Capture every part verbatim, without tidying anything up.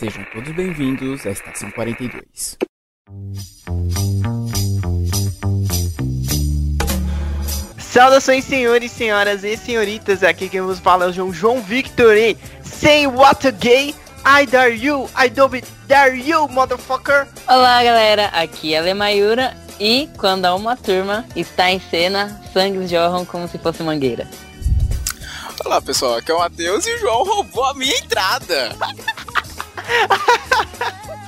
Sejam todos bem-vindos à Estação quarenta e dois. Saudações, senhores, senhoras e senhoritas. Aqui quem vos fala é o João Victor e Say what a gay, I dare you, I don't dare you, motherfucker. Olá, galera, aqui é a Lemayura e quando há uma turma está em cena, sangues jorram como se fosse mangueira. Olá, pessoal, aqui é o Matheus e o João roubou a minha entrada.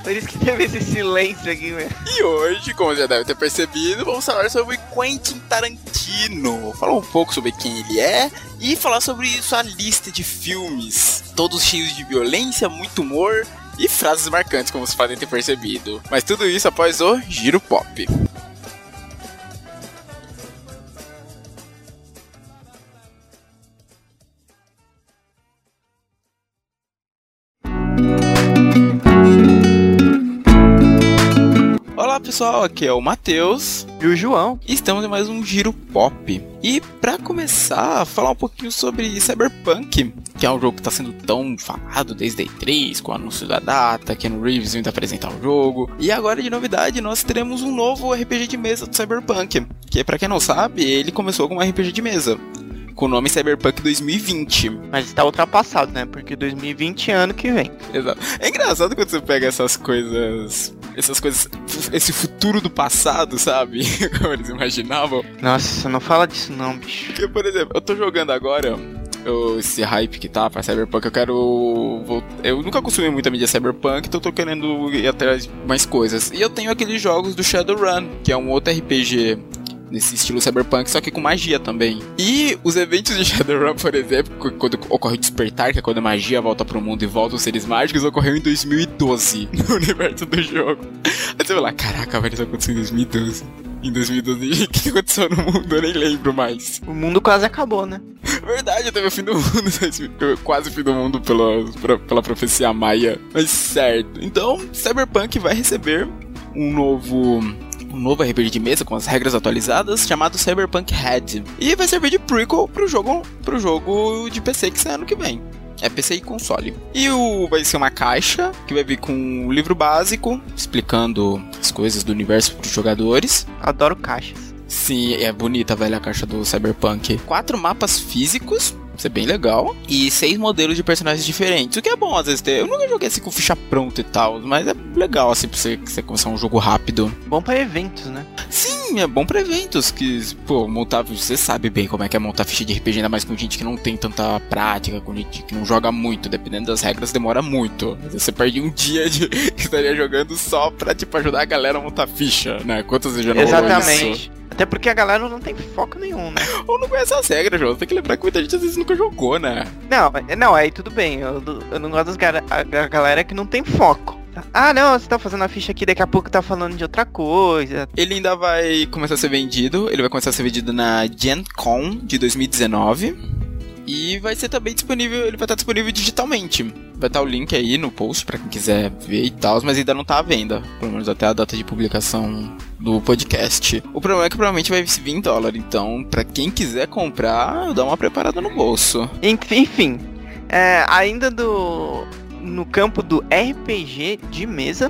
Por isso que teve esse silêncio aqui, velho. E hoje, como já deve ter percebido, vamos falar sobre Quentin Tarantino. Falar um pouco sobre quem ele é e falar sobre sua lista de filmes, todos cheios de violência, muito humor e frases marcantes, como vocês podem ter percebido. Mas tudo isso após o Giro Pop. Olá pessoal, aqui é o Matheus e o João e estamos em mais um Giro Pop. E pra começar, falar um pouquinho sobre Cyberpunk, que é um jogo que tá sendo tão falado desde a E três, com o anúncio da data, Keanu Reeves vindo apresentar o jogo. E agora, de novidade, nós teremos um novo R P G de mesa do Cyberpunk, que pra quem não sabe, ele começou como R P G de mesa, com o nome Cyberpunk dois mil e vinte. Mas está ultrapassado, né? Porque dois mil e vinte é ano que vem. Exato. É engraçado quando você pega essas coisas... Essas coisas... Esse futuro do passado, sabe? Como eles imaginavam. Nossa, não fala disso não, bicho. Porque, por exemplo, eu tô jogando agora... Eu, esse hype que tá pra Cyberpunk, eu quero... Vou, eu nunca consumi muito a mídia Cyberpunk, então eu tô querendo ir atrás de mais coisas. E eu tenho aqueles jogos do Shadowrun, que é um outro R P G... nesse estilo cyberpunk, só que com magia também. E os eventos de Shadowrun, por exemplo, quando ocorre o despertar, que é quando a magia volta pro mundo e volta os seres mágicos, ocorreu em dois mil e doze, no universo do jogo. Aí você vai lá, caraca, velho, isso aconteceu em dois mil e doze. Em dois mil e doze, o que aconteceu no mundo? Eu nem lembro mais. O mundo quase acabou, né? Verdade, teve o fim do mundo, quase o fim do mundo pela, pela, pela profecia maia. Mas certo, então Cyberpunk vai receber um novo... um novo R P G de mesa com as regras atualizadas, chamado Cyberpunk Red. E vai servir de prequel pro jogo, pro jogo de P C que sai ano que vem. É P C e console. E o, vai ser uma caixa que vai vir com um livro básico, explicando as coisas do universo pros jogadores. Adoro caixas. Sim, é bonita, velho, a caixa do Cyberpunk. Quatro mapas físicos, isso é bem legal. E seis modelos de personagens diferentes. O que é bom, às vezes, ter... Eu nunca joguei assim com ficha pronta e tal, mas é legal, assim, pra você, você começar um jogo rápido. Bom pra eventos, né? Sim, é bom pra eventos, que, pô, montar... Você sabe bem como é que é montar ficha de R P G, ainda mais com gente que não tem tanta prática, com gente que não joga muito. Dependendo das regras, demora muito. Você perde um dia de... estaria jogando só pra, tipo, ajudar a galera a montar ficha, né? Quantas vezes já não rolou isso? Exatamente. Até porque a galera não tem foco nenhum, né? Ou não conhece as regras, João. Você tem que lembrar que muita gente às vezes nunca jogou, né? Não, não, aí tudo bem. Eu, eu não gosto das ga- a, a galera que não tem foco. Ah, não, você tá fazendo a ficha aqui, daqui a pouco tá falando de outra coisa. Ele ainda vai começar a ser vendido. Ele vai começar a ser vendido na Gen Con de dois mil e dezenove. E vai ser também disponível, ele vai estar disponível digitalmente. Vai estar o link aí no post pra quem quiser ver e tal, mas ainda não tá à venda. Pelo menos até a data de publicação do podcast. O problema é que provavelmente vai vir em dólar, então pra quem quiser comprar, dá uma preparada no bolso. Enfim, é, ainda do no campo do R P G de mesa,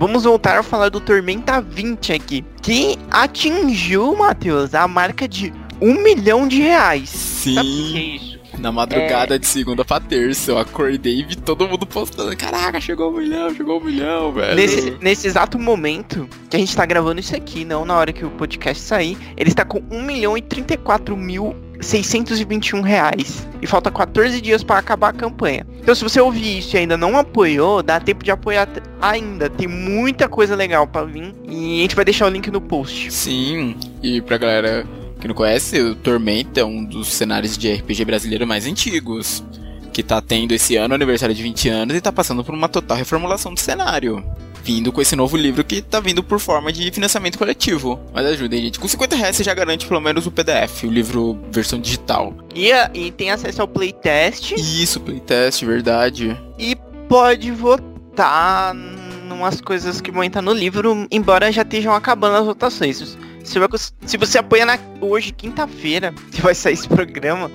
vamos voltar a falar do Tormenta vinte aqui, que atingiu, Matheus, a marca de um milhão de reais. Sim. Sabe o que é isso? Na madrugada é... de segunda pra terça, eu acordei e vi todo mundo postando. Caraca, chegou um milhão, chegou um milhão, velho. Nesse, nesse exato momento que a gente tá gravando isso aqui, não na hora que o podcast sair, ele está com um milhão e trinta e quatro mil seiscentos e vinte e um reais. E falta quatorze dias pra acabar a campanha. Então se você ouvir isso e ainda não apoiou, dá tempo de apoiar t- ainda. Tem muita coisa legal pra vir. E a gente vai deixar o link no post. Sim, e pra galera... Quem não conhece, o Tormenta é um dos cenários de R P G brasileiro mais antigos, que tá tendo esse ano o aniversário de vinte anos e tá passando por uma total reformulação do cenário, vindo com esse novo livro que tá vindo por forma de financiamento coletivo. Mas ajudem, gente, com cinquenta reais você já garante pelo menos o P D F, o livro versão digital. E, e tem acesso ao playtest. Isso, playtest, verdade. E pode votar numas coisas que vão entrar no livro, embora já estejam acabando as votações. Se você apoia na, hoje, quinta-feira, que vai sair esse programa,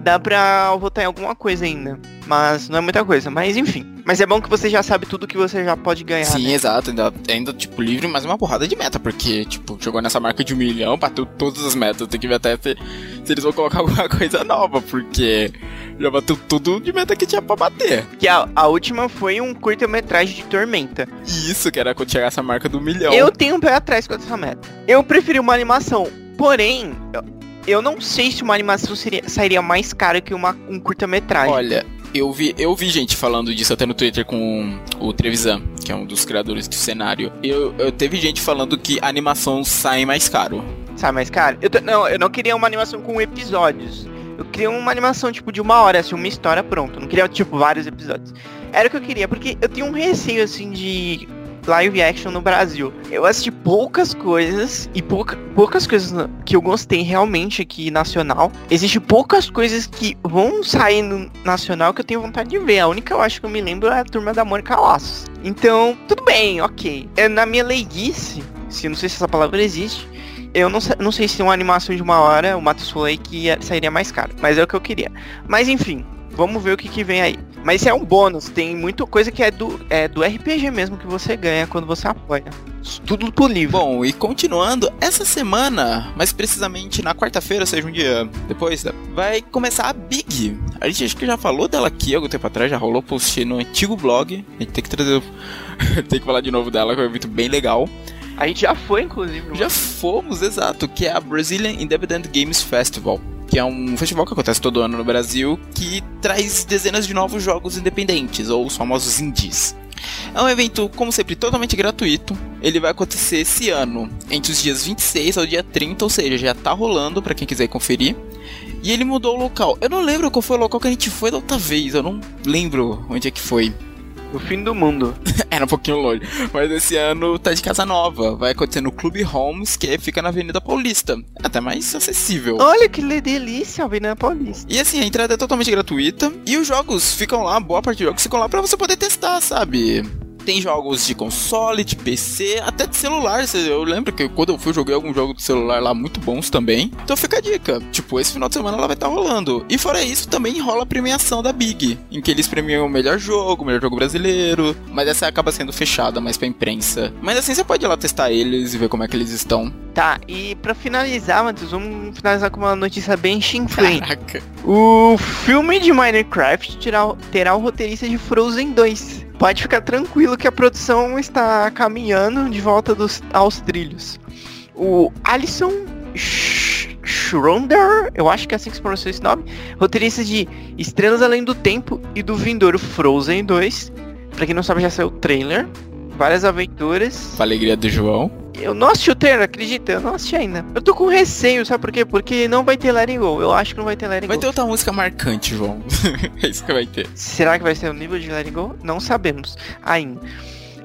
dá pra votar em alguma coisa ainda, mas não é muita coisa, mas enfim. Mas é bom que você já sabe tudo que você já pode ganhar. Sim, né? Exato, ainda, ainda tipo livre, mas uma porrada de meta, porque tipo, chegou nessa marca de um milhão, bateu todas as metas, tem que ver até se, se eles vão colocar alguma coisa nova, porque já bateu tudo de meta que tinha pra bater. Que a, a última foi um curta-metragem de Tormenta. Isso, que era quando chegar essa marca do milhão. Eu tenho um pé atrás com essa meta. Eu preferi uma animação, porém... Eu... Eu não sei se uma animação seria, sairia mais cara que uma, um curta-metragem. Olha, eu vi, eu vi gente falando disso até no Twitter com o Trevisan, que é um dos criadores do cenário. Eu, eu teve gente falando que a animação sai mais caro. Sai mais caro? Eu t- não, eu não queria uma animação com episódios. Eu queria uma animação, tipo, de uma hora, assim, uma história pronta. Eu não queria, tipo, vários episódios. Era o que eu queria, porque eu tenho um receio, assim, de... live action no Brasil. Eu assisti poucas coisas, e pouca, poucas coisas que eu gostei realmente aqui nacional. Existem poucas coisas que vão sair no nacional que eu tenho vontade de ver. A única eu acho que eu me lembro é a Turma da Mônica Laços. Então, tudo bem, ok. É, na minha leiguice, se não sei se essa palavra existe, eu não, não sei se é uma animação de uma hora, o Matheus falou aí que sairia mais caro, mas é o que eu queria. Mas enfim, vamos ver o que, que vem aí. Mas isso é um bônus, tem muita coisa que é do, é do R P G mesmo que você ganha quando você apoia. Tudo pro livro. Bom, e continuando, essa semana, mais precisamente na quarta-feira, ou seja, um dia depois, vai começar a Big. A gente acho que já falou dela aqui algum tempo atrás, já rolou post no antigo blog. A gente tem que trazer. Tem que falar de novo dela, que é um evento bem legal. A gente já foi, inclusive. Já fomos, exato, que é a Brazilian Independent Games Festival, que é um festival que acontece todo ano no Brasil, que traz dezenas de novos jogos independentes, ou os famosos indies. É um evento, como sempre, totalmente gratuito. Ele vai acontecer esse ano, entre os dias vinte e seis ao dia trinta, ou seja, já tá rolando pra quem quiser conferir. E ele mudou o local. Eu não lembro qual foi o local que a gente foi da outra vez, eu não lembro onde é que foi. O fim do mundo. Era um pouquinho longe. Mas esse ano tá de casa nova. Vai acontecer no Clube Holmes, que fica na Avenida Paulista. É até mais acessível. Olha que delícia, a Avenida Paulista. E assim, a entrada é totalmente gratuita. E os jogos ficam lá, boa parte dos jogos ficam lá pra você poder testar, sabe? Tem jogos de console, de P C, até de celular. Eu lembro que quando eu fui, eu joguei algum jogo de celular lá muito bons também. Então fica a dica. Tipo, esse final de semana ela vai estar rolando. E fora isso, também rola a premiação da Big, em que eles premiam o melhor jogo, o melhor jogo brasileiro. Mas essa acaba sendo fechada mais pra imprensa. Mas assim, você pode ir lá testar eles e ver como é que eles estão. Tá, e pra finalizar, Matheus, vamos finalizar com uma notícia bem chinflin. Caraca. O filme de Minecraft terá, terá o roteirista de Frozen dois. Pode ficar tranquilo que a produção está caminhando de volta dos, aos trilhos. O Alison Sh- Schroeder, eu acho que é assim que se pronuncia esse nome, roteirista de Estrelas Além do Tempo e do vindouro Frozen dois. Pra quem não sabe, já saiu o trailer. Várias aventuras. A alegria do João. Eu não assisti o trailer, acredita? Eu não assisti ainda. Eu tô com receio, sabe por quê? Porque não vai ter Letting Go. Eu acho que não vai ter Letting Go. Vai ter outra música marcante, João. É isso que vai ter. Será que vai ser o nível de Letting Go? Não sabemos ainda.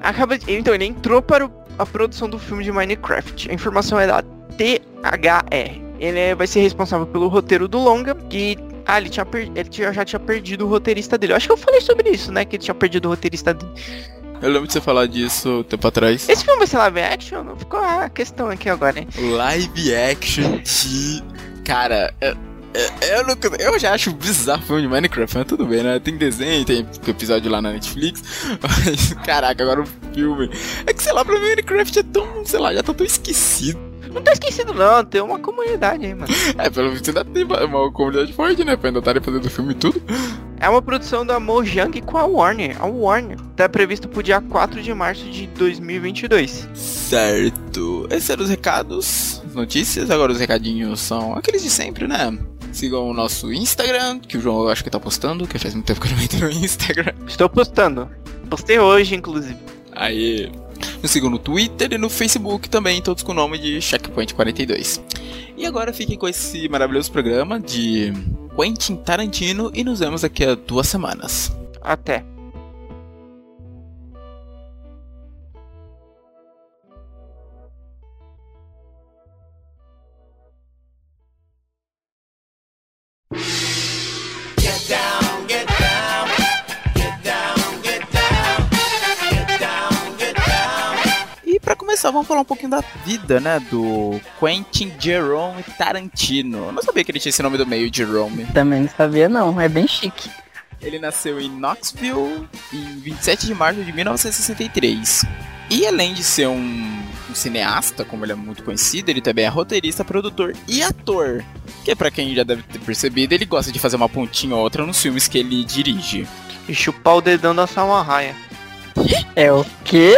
Acaba de... Então, ele entrou para a produção do filme de Minecraft. A informação é da T H R. Ele vai ser responsável pelo roteiro do longa, que... Ah, ele, tinha per... ele tinha... já tinha perdido o roteirista dele. Eu acho que eu falei sobre isso, né? Que ele tinha perdido o roteirista dele. Eu lembro de você falar disso um tempo atrás. Esse filme vai ser live action? Não ficou a questão aqui agora, hein? Live action de... Cara, eu, eu, nunca... eu já acho bizarro o filme de Minecraft, mas tudo bem, né? Tem desenho, tem episódio lá na Netflix. Mas, caraca, agora o filme... É que, sei lá, pra mim Minecraft é tão... Sei lá, já tá tão esquecido. Não tá esquecido, não. Tem uma comunidade aí, mano. É, pelo menos ainda tem uma comunidade forte, né? Pra ainda estarem fazendo filme e tudo. É uma produção da Mojang com a Warner. A Warner tá previsto pro dia quatro de março de dois mil e vinte e dois. Certo. Esses eram os recados, as notícias. Agora os recadinhos são aqueles de sempre, né? Sigam o nosso Instagram, que o João eu acho que tá postando, que faz muito tempo que eu não entro no Instagram. Estou postando. Postei hoje, inclusive. Aí. Nos sigam no Twitter e no Facebook também, todos com o nome de Checkpoint quarenta e dois. E agora fiquem com esse maravilhoso programa de Quentin Tarantino e nos vemos daqui a duas semanas. Até. começar, vamos falar um pouquinho da vida, né, do Quentin Jerome Tarantino. Eu não sabia que ele tinha esse nome do meio, Jerome. Também não sabia, não. É bem chique. Ele nasceu em Knoxville em vinte e sete de março de mil novecentos e sessenta e três. E além de ser um, um cineasta, como ele é muito conhecido, ele também é roteirista, produtor e ator. Que pra quem já deve ter percebido, ele gosta de fazer uma pontinha ou outra nos filmes que ele dirige. E chupar o dedão da Samarraia. É o quê?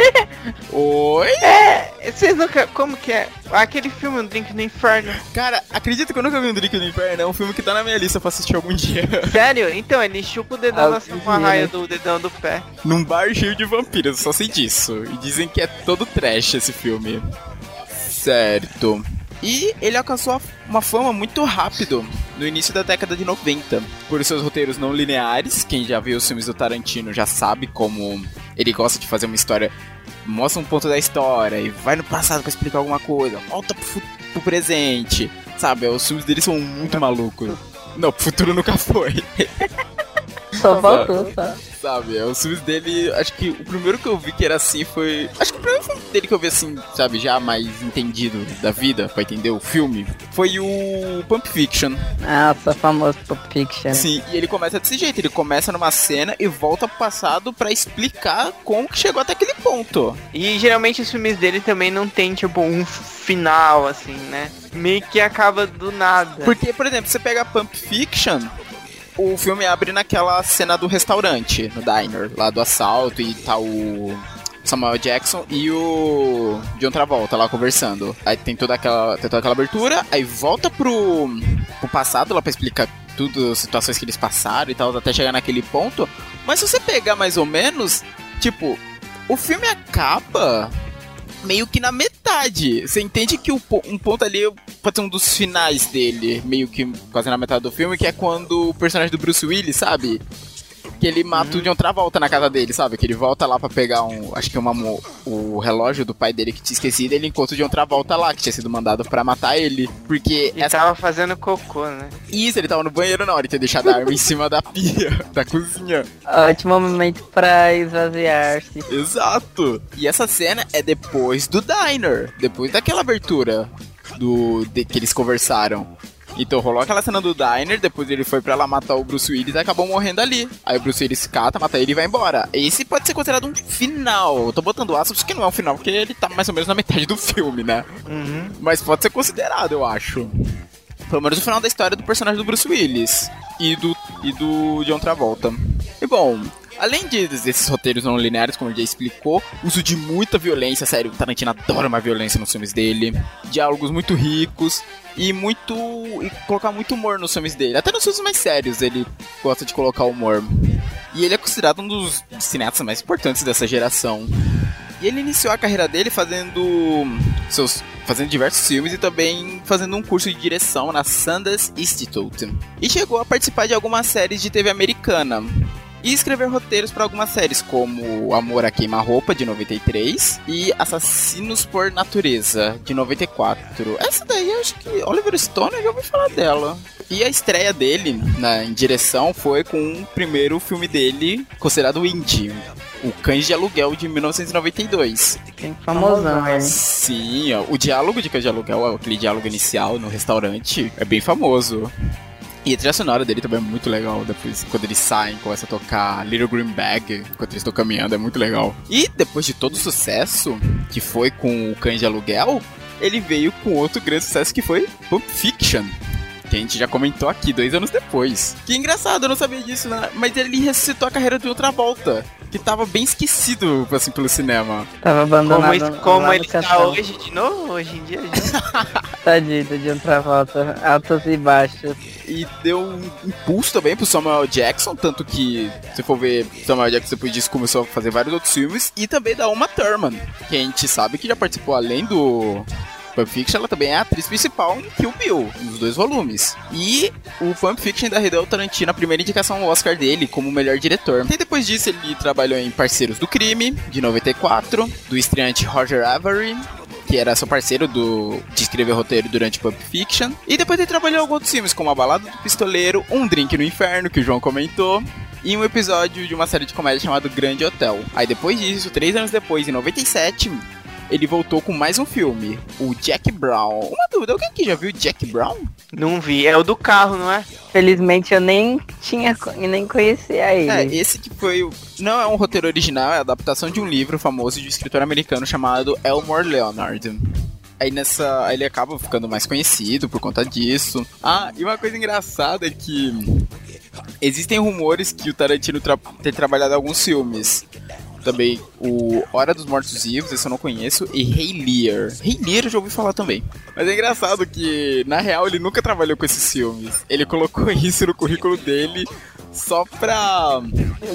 Oi? É, vocês nunca... Como que é? Aquele filme, Um Drinque no Inferno. Cara, acredita que eu nunca vi Um Drinque no Inferno? É um filme que tá na minha lista pra assistir algum dia. Sério? Então, ele chupa o dedão da Samarraia do dedão do pé. Num bar cheio de vampiros, só sei disso. E dizem que é todo trash esse filme. Certo. E ele alcançou uma fama muito rápido no início da década de noventa por seus roteiros não lineares. Quem já viu os filmes do Tarantino já sabe como ele gosta de fazer uma história, mostra um ponto da história e vai no passado pra explicar alguma coisa, volta pro, pro presente, sabe? Os filmes dele são muito malucos. Não, pro futuro nunca foi. Só faltou, tá? Sabe, os filmes dele, acho que o primeiro que eu vi que era assim foi... Acho que o primeiro filme dele que eu vi assim, sabe, já mais entendido da vida, pra entender o filme, foi o Pulp Fiction. Ah, o famoso Pulp Fiction. Sim, e ele começa desse jeito, ele começa numa cena e volta pro passado pra explicar como que chegou até aquele ponto. E geralmente os filmes dele também não tem, tipo, um final, assim, né? Meio que acaba do nada. Porque, por exemplo, você pega Pulp Fiction... O filme abre naquela cena do restaurante, no diner, lá do assalto, e tá o Samuel Jackson e o John Travolta lá conversando. Aí tem toda aquela, tem toda aquela abertura, aí volta pro, pro passado lá pra explicar tudo, as situações que eles passaram e tal, até chegar naquele ponto. Mas se você pegar mais ou menos, tipo, o filme acaba... meio que na metade. Você entende que o, um ponto ali pode ser um dos finais dele, meio que quase na metade do filme, que é quando o personagem do Bruce Willis, sabe? Que ele mata o John Travolta na casa dele, sabe? Que ele volta lá pra pegar um, acho que uma, o relógio do pai dele que tinha esquecido, ele encontra o John Travolta lá, que tinha sido mandado pra matar ele. Porque ele essa... tava fazendo cocô, né? Isso, ele tava no banheiro na hora, ele tinha deixado a arma em cima da pia, da cozinha. Ótimo momento pra esvaziar-se. Exato. E essa cena é depois do diner, depois daquela abertura do de, que eles conversaram. Então rolou aquela cena do diner, depois ele foi pra lá matar o Bruce Willis e acabou morrendo ali. Aí o Bruce Willis cata, mata ele e vai embora. Esse pode ser considerado um final. Eu tô botando aspas que não é um final, porque ele tá mais ou menos na metade do filme, né? Uhum. Mas pode ser considerado, eu acho. Pelo menos o final da história do personagem do Bruce Willis e do, e do John Travolta. E bom... Além desses roteiros não lineares, como ele já explicou, uso de muita violência, sério, o Tarantino adora uma violência nos filmes dele, diálogos muito ricos e muito e colocar muito humor nos filmes dele. Até nos filmes mais sérios ele gosta de colocar humor. E ele é considerado um dos cineastas mais importantes dessa geração. E ele iniciou a carreira dele fazendo seus fazendo diversos filmes e também fazendo um curso de direção na Sundance Institute. E chegou a participar de algumas séries de T V americana. E escrever roteiros para algumas séries, como Amor a Queima-Roupa, de noventa e três, e Assassinos por Natureza, de noventa e quatro. Essa daí, eu acho que Oliver Stone, eu já ouvi falar dela. E a estreia dele na, em direção foi com o primeiro filme dele, considerado indie, o Cães de Aluguel, de mil novecentos e noventa e dois. Tem famosão, hein? Sim, ó, o diálogo de Cães de Aluguel, aquele diálogo inicial no restaurante, é bem famoso. E a trilha sonora dele também é muito legal, depois quando eles saem, começa a tocar Little Green Bag, enquanto eles estão caminhando, é muito legal. E depois de todo o sucesso, que foi com o Cães de Aluguel, ele veio com outro grande sucesso que foi Pulp Fiction, que a gente já comentou aqui dois anos depois. Que engraçado, eu não sabia disso, né? Mas ele ressuscitou a carreira de outra volta, que tava bem esquecido, assim, pelo cinema. Tava abandonado. Como, como ele tá hoje de novo, hoje em dia, gente. Tadinho de outra volta, altos e baixos. E deu um impulso também pro Samuel Jackson, tanto que, se for ver, Samuel Jackson depois disso começou a fazer vários outros filmes, e também da Uma Thurman, que a gente sabe que já participou, além do Pulp Fiction, ela também é a atriz principal em Kill Bill, nos dois volumes. E o Pulp Fiction ainda rendeu ao Tarantino a primeira indicação ao Oscar dele como melhor diretor. E depois disso ele trabalhou em Parceiros do Crime, de noventa e quatro, do estreante Roger Avery, que era seu parceiro do, de escrever roteiro durante Pulp Fiction. E depois ele trabalhou em alguns filmes, como A Balada do Pistoleiro, Um Drinque no Inferno, que o João comentou, e um episódio de uma série de comédia chamado Grande Hotel. Aí depois disso, três anos depois, em noventa e sete, ele voltou com mais um filme, o Jack Brown. Uma dúvida, alguém aqui já viu Jack Brown? Não vi, é o do carro, não é? Felizmente eu nem tinha, nem conhecia ele. É, esse que foi o... Não é um roteiro original, é a adaptação de um livro famoso de um escritor americano chamado Elmore Leonard. Aí nessa, aí ele acaba ficando mais conhecido por conta disso. Ah, e uma coisa engraçada é que existem rumores que o Tarantino tra- tem trabalhado em alguns filmes. Também o Hora dos Mortos Vivos, esse eu não conheço, e Ray Lear. Ray Lear eu já ouvi falar também. Mas é engraçado que, na real, ele nunca trabalhou com esses filmes. Ele colocou isso no currículo dele só pra...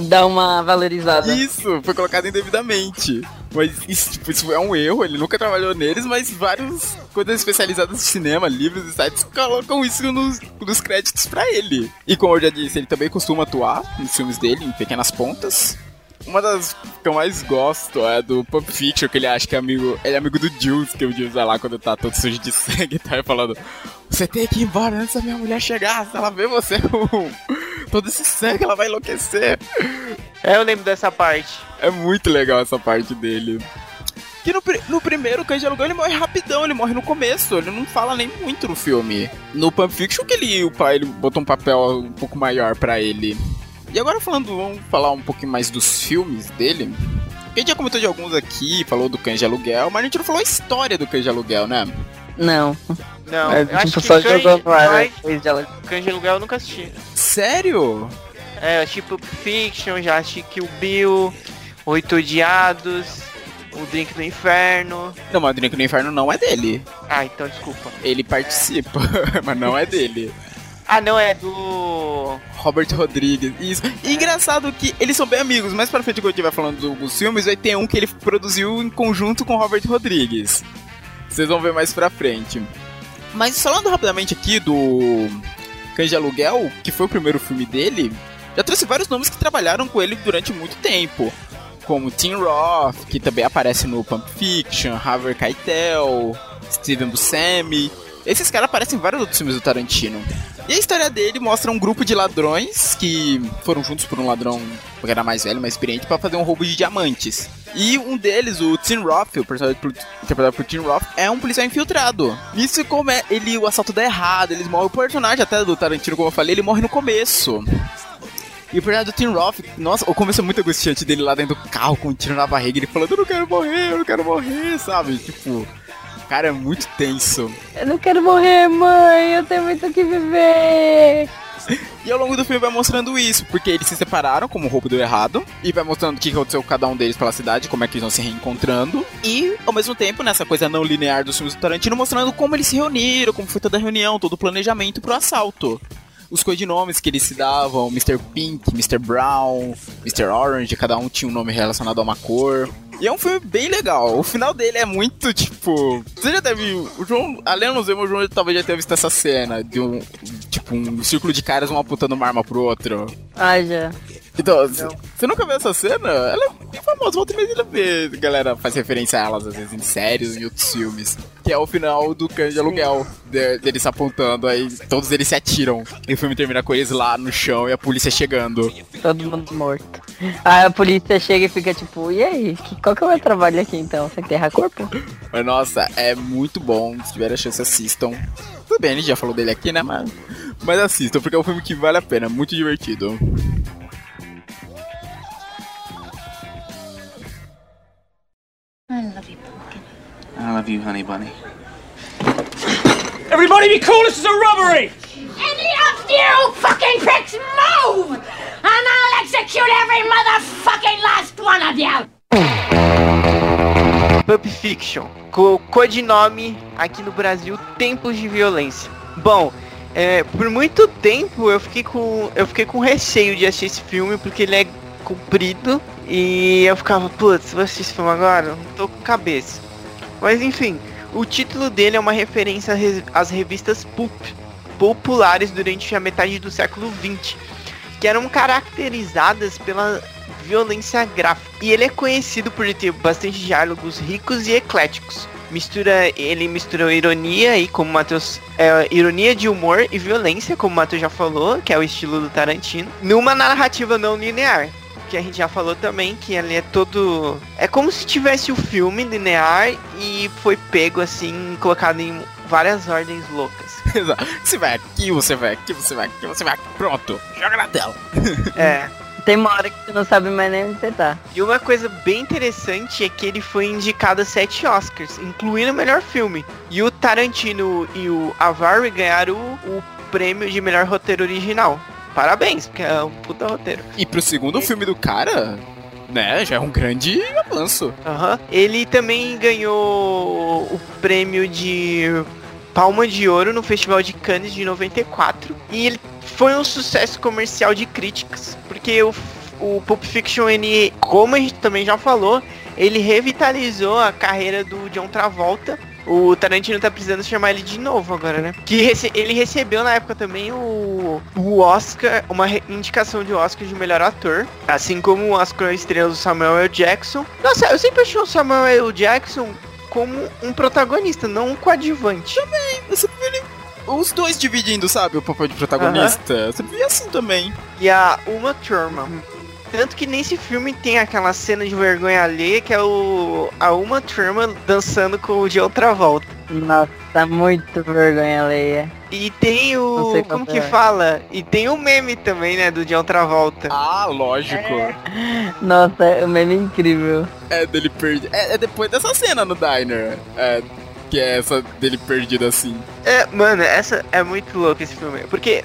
dar uma valorizada. Isso, foi colocado indevidamente. Mas isso, tipo, isso é um erro, ele nunca trabalhou neles, mas várias coisas especializadas de cinema, livros e sites colocam isso nos, nos créditos pra ele. E como eu já disse, ele também costuma atuar nos filmes dele, em pequenas pontas. Uma das que eu mais gosto é do Pulp Fiction, que ele acha que é amigo... Ele é amigo do Jules, que o Jules vai lá quando tá todo sujo de sangue e tá falando: você tem que ir embora antes da minha mulher chegar, se ela ver você com todo esse sangue, ela vai enlouquecer. É, eu lembro dessa parte. É muito legal essa parte dele. Que no, no primeiro, o Cães de Aluguel, ele morre rapidão, ele morre no começo, ele não fala nem muito no filme. No Pulp Fiction, que ele, o pai, ele botou um papel um pouco maior pra ele. E agora falando, vamos falar um pouquinho mais dos filmes dele. A gente já comentou de alguns aqui, falou do Cães de Aluguel, mas a gente não falou a história do Cães de Aluguel, né? Não. Não, é, eu acho que só Cães, Cães de Aluguel. Cães de Aluguel eu nunca assisti. Sério? É, tipo Fiction, já assisti Kill Bill, Oito Odiados, Um Drinque no Inferno. Não, mas O Drinque no Inferno não é dele. Ah, então desculpa. Ele participa, é. Mas não é dele. Ah, não, é do... Robert Rodriguez, isso. E engraçado que eles são bem amigos, mas pra frente que eu estiver falando dos filmes, vai ter um que ele produziu em conjunto com Robert Rodriguez. Vocês vão ver mais pra frente. Mas falando rapidamente aqui do Cães de Aluguel, que foi o primeiro filme dele, já trouxe vários nomes que trabalharam com ele durante muito tempo. Como Tim Roth, que também aparece no Pulp Fiction, Harvey Keitel, Steven Buscemi... Esses caras aparecem em vários outros filmes do Tarantino. E a história dele mostra um grupo de ladrões que foram juntos por um ladrão que era mais velho, mais experiente, para fazer um roubo de diamantes. E um deles, o Tim Roth, o personagem interpretado por Tim Roth, é um policial infiltrado. Isso como é, ele, o assalto dá errado, eles morrem. O personagem até do Tarantino, como eu falei, ele morre no começo. E o personagem do Tim Roth, nossa, o começo é muito angustiante dele lá dentro do carro com um tiro na barriga, ele falando: eu não quero morrer, eu não quero morrer, sabe? Tipo... Cara, é muito tenso. Eu não quero morrer, mãe. Eu tenho muito o que viver. E ao longo do filme vai mostrando isso, porque eles se separaram, como o roubo deu errado, e vai mostrando o que aconteceu com cada um deles pela cidade, como é que eles vão se reencontrando. E, ao mesmo tempo, nessa coisa não linear dos filmes do Tarantino, mostrando como eles se reuniram, como foi toda a reunião, todo o planejamento pro assalto. Os codinomes que eles se davam, mister Pink, mister Brown, mister Orange, cada um tinha um nome relacionado a uma cor. E é um filme bem legal. O final dele é muito, tipo... Você já teve... O João... Além de não ver, o João talvez já tenha visto essa cena de um... Tipo, um círculo de caras, um apontando uma arma pro outro. Ah, já. Então, você nunca viu essa cena? Ela é bem famosa, volta e meia vê. A galera faz referência a elas, às vezes, em séries e outros filmes. Que é o final do Cães de Aluguel, de, deles se apontando, aí todos eles se atiram. E o filme termina com eles lá no chão e a polícia chegando. Todo mundo morto. Aí a polícia chega e fica tipo: e aí? Qual que é o meu trabalho aqui, então? Você enterra corpo? Mas, nossa, é muito bom. Se tiver a chance, assistam. Tudo bem, a gente já falou dele aqui, né? Mas, mas assistam, porque é um filme que vale a pena, muito divertido. I love you, pumpkin. I love you, honey bunny. Everybody be cool, this is a robbery! Any of you fucking pricks move! And I'll execute every motherfucking last one of you! Pulp Fiction, com o codinome aqui no Brasil, Tempos de Violência. Bom, é, por muito tempo eu fiquei com eu fiquei com receio de assistir esse filme, porque ele é comprido. E eu ficava: putz, vou assistir esse filme agora? Não tô com cabeça. Mas enfim, o título dele é uma referência às revistas pulp, populares durante a metade do século vinte, que eram caracterizadas pela violência gráfica. E ele é conhecido por ter bastante diálogos ricos e ecléticos. Mistura, ele misturou ironia, e como Matheus, é, ironia de humor e violência, como o Matheus já falou, que é o estilo do Tarantino, numa narrativa não linear. que a gente já falou também, que ele é todo... É como se tivesse o filme linear e foi pego, assim, colocado em várias ordens loucas. Exato. Você vai aqui, você vai aqui, você vai aqui, você vai aqui. Pronto, joga na tela. É. Tem uma hora que tu não sabe mais nem onde você tá. E uma coisa bem interessante é que ele foi indicado a sete Oscars, incluindo o melhor filme. E o Tarantino e o Avari ganharam o, o prêmio de melhor roteiro original. Parabéns, porque é um puta roteiro. E pro segundo ele... filme do cara, né, já é um grande avanço. Aham. Uhum. Ele também ganhou o prêmio de Palma de Ouro no Festival de Cannes de noventa e quatro. E ele foi um sucesso comercial de críticas, porque o, o Pulp Fiction, ele, como a gente também já falou, ele revitalizou a carreira do John Travolta. O Tarantino tá precisando chamar ele de novo agora, né? Que rece- ele recebeu na época também o, o Oscar, uma re- indicação de Oscar de melhor ator, assim como o Oscar estrela do Samuel Jackson. Nossa, eu sempre achei o Samuel Jackson como um protagonista, não um coadjuvante. Também, eu sempre vi os dois dividindo, sabe, o papel de protagonista. Uh-huh. Eu sempre vi assim também. E a Uma Thurman. Uhum. Tanto que nesse filme tem aquela cena de vergonha alheia que é o a Uma Thurman dançando com o John Travolta. Nossa, tá muito vergonha alheia. E tem o... como que é. fala? E tem o meme também, né, do John Travolta. Ah, lógico. É. Nossa, o meme é incrível. É, dele perdido. É, é depois dessa cena no diner. É... que é essa dele perdido assim. É, mano, essa é muito louca esse filme. Porque...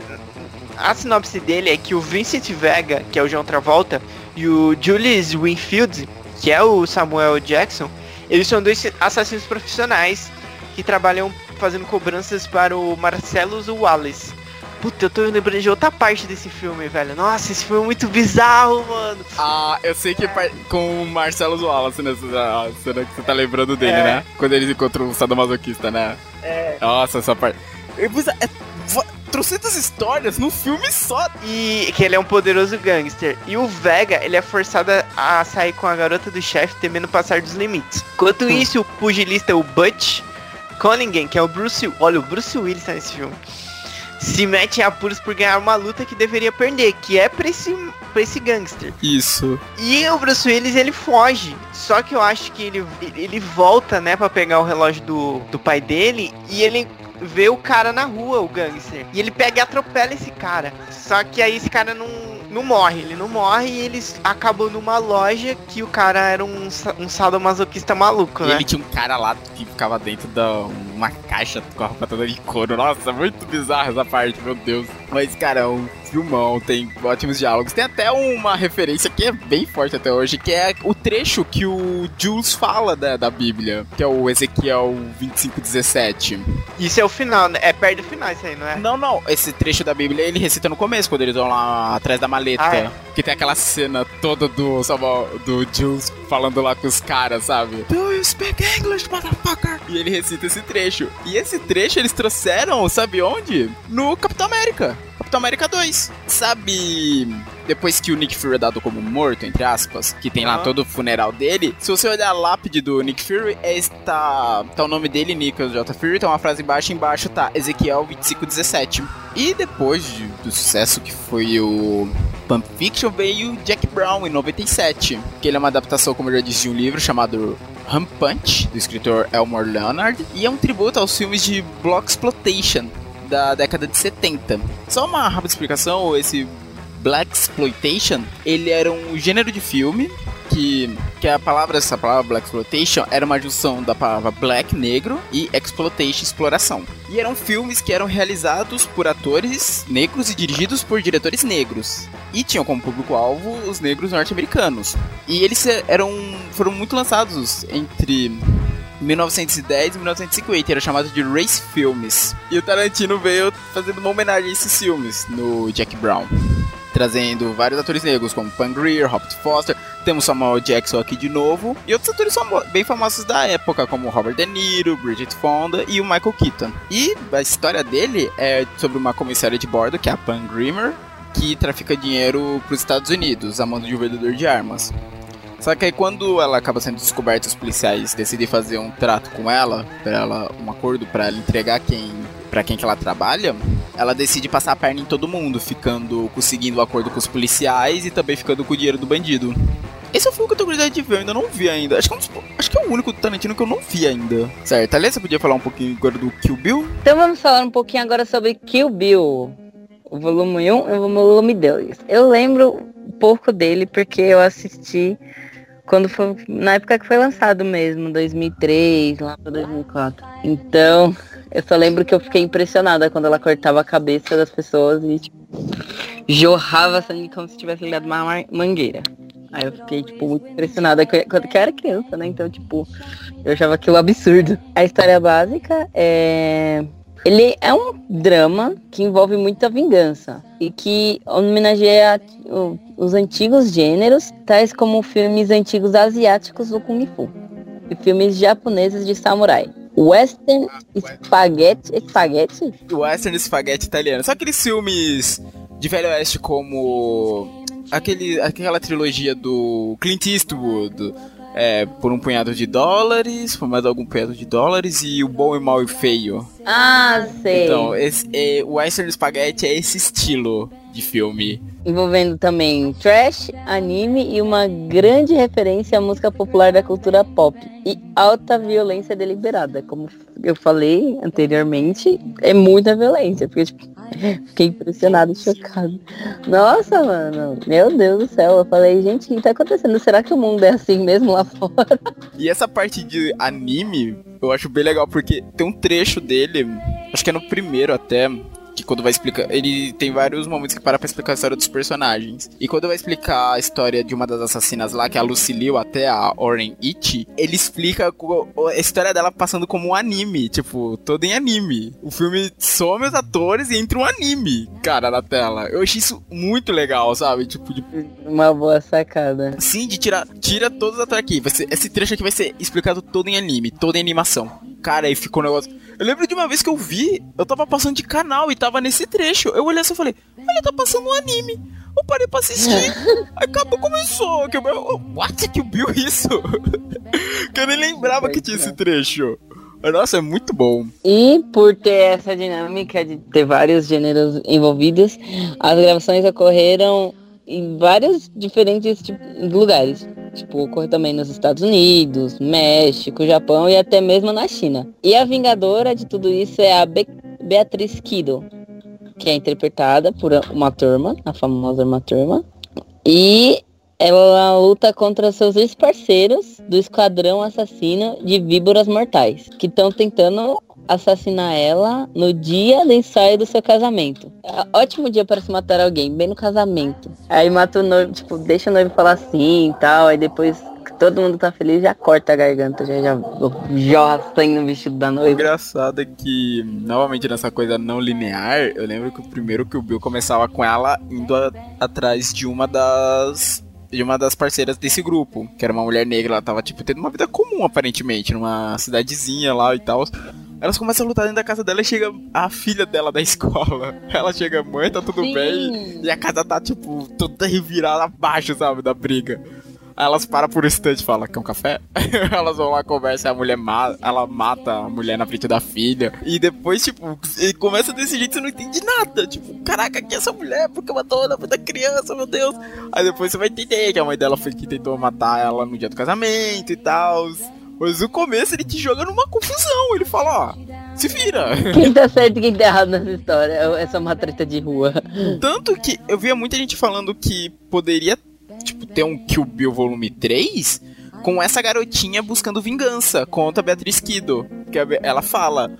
a sinopse dele é que o Vincent Vega, que é o John Travolta, e o Julius Winfield, que é o Samuel Jackson, eles são dois assassinos profissionais que trabalham fazendo cobranças para o Marcellus Wallace. Puta, eu tô lembrando de outra parte desse filme, velho. Nossa, esse filme é muito bizarro, mano. Ah, eu sei que é com o Marcellus Wallace, né? Você tá lembrando dele, é. né? Quando eles encontram o sadomasoquista, né? É. Nossa, essa parte... trocentas histórias num filme só. E que ele é um poderoso gangster. E o Vega, ele é forçado a sair com a garota do chefe, temendo passar dos limites. Enquanto hum. isso, o pugilista, o Butch Cunningham, que é o Bruce... Olha, o Bruce Willis tá nesse filme. Se mete em apuros por ganhar uma luta que deveria perder, que é pra esse, pra esse gangster. Isso. E o Bruce Willis, ele foge. Só que eu acho que ele, ele volta, né, pra pegar o relógio do, do pai dele. E ele... vê o cara na rua, o gangster. E ele pega e atropela esse cara. Só que aí esse cara não, não morre. Ele não morre e eles acabam numa loja que o cara era um, um sadomasoquista maluco, né? E ele tinha um cara lá que ficava dentro de uma caixa com a roupa toda de couro. Nossa, muito bizarro essa parte, meu Deus. Mas, cara, é um filmão, tem ótimos diálogos. Tem até uma referência que é bem forte até hoje, que é o trecho que o Jules fala da, da Bíblia, que é o Ezequiel vinte e cinco dezessete. Isso é o final, né? É perto do final isso aí, não é? Não, não. Esse trecho da Bíblia ele recita no começo, quando eles vão lá atrás da maleta. Ah, é? Que tem aquela cena toda do, sabe, do Jules falando lá com os caras, sabe? Do you speak English, motherfucker? E ele recita esse trecho. E esse trecho eles trouxeram, sabe onde? No Capitão América. Capitão América dois. Sabe, depois que o Nick Fury é dado como morto, entre aspas, que tem uhum. lá todo o funeral dele, se você olhar a lápide do Nick Fury, é está, tá o nome dele, Nicholas J. Fury, tá uma frase embaixo, embaixo tá Ezequiel vinte e cinco dezessete. E depois de, do sucesso que foi o Pulp Fiction, veio Jack Brown em noventa e sete, que ele é uma adaptação, como eu já disse, de um livro chamado Hump Punch, do escritor Elmore Leonard, e é um tributo aos filmes de Blaxploitation, da década de setenta. Só uma rápida explicação, esse Blaxploitation, ele era um gênero de filme que, que a palavra, essa palavra Blaxploitation era uma junção da palavra black, negro, e exploitation, exploração. E eram filmes que eram realizados por atores negros e dirigidos por diretores negros. E tinham como público-alvo os negros norte-americanos. E eles eram, foram muito lançados entre... mil novecentos e dez e mil novecentos e cinquenta, era chamado de Race Filmes. E o Tarantino veio fazendo uma homenagem a esses filmes no Jack Brown, trazendo vários atores negros como Pam Grier, Robert Foster, temos Samuel Jackson aqui de novo, e outros atores famo- bem famosos da época, como Robert De Niro, Bridget Fonda e o Michael Keaton. E a história dele é sobre uma comissária de bordo, que é a Pam Grier, que trafica dinheiro para os Estados Unidos, a mando de um vendedor de armas. Só que aí quando ela acaba sendo descoberta, os policiais decidem fazer um trato com ela, pra ela um acordo pra ela entregar quem, pra quem que ela trabalha. ela decide passar a perna em todo mundo, ficando conseguindo o acordo com os policiais e também ficando com o dinheiro do bandido. Esse é o filme que eu tô curiosidade de ver, eu ainda não vi ainda. Acho que, é um dos, acho que é o único do Tarantino que eu não vi ainda. Certo, aliás, você podia falar um pouquinho agora do Kill Bill? Então vamos falar um pouquinho agora sobre Kill Bill. O volume um e o volume dois. Eu lembro um pouco dele porque eu assisti quando foi, na época que foi lançado mesmo, dois mil e três, lá pra dois mil e quatro. Então, eu só lembro que eu fiquei impressionada quando ela cortava a cabeça das pessoas e tipo, jorrava sangue como se tivesse ligado uma mangueira. Aí eu fiquei, tipo, muito impressionada quando eu era criança, né? Então, tipo, eu achava aquilo absurdo. A história básica é... Ele é um drama que envolve muita vingança e que homenageia os antigos gêneros, tais como filmes antigos asiáticos do Kung Fu e filmes japoneses de samurai. Western Spaghetti... Spaghetti? Western Spaghetti italiano. Só aqueles filmes de Velho Oeste como... Aquele, aquela trilogia do Clint Eastwood, é, por um punhado de dólares, por mais algum punhado de dólares, e o bom e mau e feio. Ah, sei. Então, esse, é, o Western Spaghetti é esse estilo de filme. Envolvendo também trash, anime e uma grande referência à música popular da cultura pop. E alta violência deliberada, como eu falei anteriormente, é muita violência, porque tipo... Fiquei impressionado, chocado. Nossa, mano, meu Deus do céu. Eu falei, gente, o que tá acontecendo? Será que o mundo é assim mesmo lá fora? E essa parte de anime eu acho bem legal, porque tem um trecho dele, acho que é no primeiro até, que quando vai explicar, ele tem vários momentos que para pra explicar a história dos personagens. E quando vai explicar a história de uma das assassinas lá, que é a Lucy Liu, até a O-Ren Ishii, ele explica a história dela passando como um anime, tipo, todo em anime. O filme some os atores e entra um anime, cara, na tela. Eu achei isso muito legal, sabe? Tipo, de... uma boa sacada. Sim, de tirar, tira todos os atores aqui. Vai ser, esse trecho aqui vai ser explicado todo em anime, todo em animação. Cara, aí ficou um negócio... Eu lembro de uma vez que eu vi, eu tava passando de canal e tava nesse trecho. Eu olhei assim e falei, olha, tá passando um anime. Eu parei pra assistir. Aí acabou, começou. Que eu, eu, what? Que viu isso? Que eu nem lembrava que tinha esse trecho. Nossa, é muito bom. E por ter essa dinâmica de ter vários gêneros envolvidos, as gravações ocorreram em vários diferentes tipo, lugares. Tipo, ocorre também nos Estados Unidos, México, Japão e até mesmo na China. E a vingadora de tudo isso é a Be- Beatrix Kiddo, que é interpretada por Uma Thurman, a famosa Uma Thurman. E ela luta contra seus ex-parceiros do esquadrão assassino de víboras mortais, que estão tentando assassinar ela no dia do ensaio do seu casamento. É ótimo dia para se matar alguém, bem no casamento. Aí mata o noivo, tipo, deixa o noivo falar assim e tal, aí depois que todo mundo tá feliz, já corta a garganta, já, já jorra sangue no vestido da noiva. O engraçado é que, novamente nessa coisa não linear, eu lembro que o primeiro que o Bill começava com ela indo a, atrás de uma das... de uma das parceiras desse grupo, que era uma mulher negra, ela tava, tipo, tendo uma vida comum, aparentemente, numa cidadezinha lá e tal. Elas começam a lutar dentro da casa dela e chega a filha dela da escola. Ela chega, mãe, tá tudo Sim. bem, e a casa tá, tipo, toda revirada abaixo, sabe, da briga. Aí elas param por um instante e falam, quer um café? Elas vão lá, conversam, a mulher mata, ela mata a mulher na frente da filha. E depois, tipo, começa desse jeito, você não entende nada. Tipo, caraca, que é essa mulher? Porque matou na frente da criança, meu Deus. Aí depois você vai entender que a mãe dela foi que tentou matar ela no dia do casamento e tal. Mas no começo ele te joga numa confusão, ele fala, ó, se vira. Quem tá certo e quem tá errado nessa história? Essa é uma treta de rua. Tanto que eu via muita gente falando que poderia... tipo, ter um Kill Bill volume três com essa garotinha buscando vingança contra a Beatrix Kiddo, que ela fala,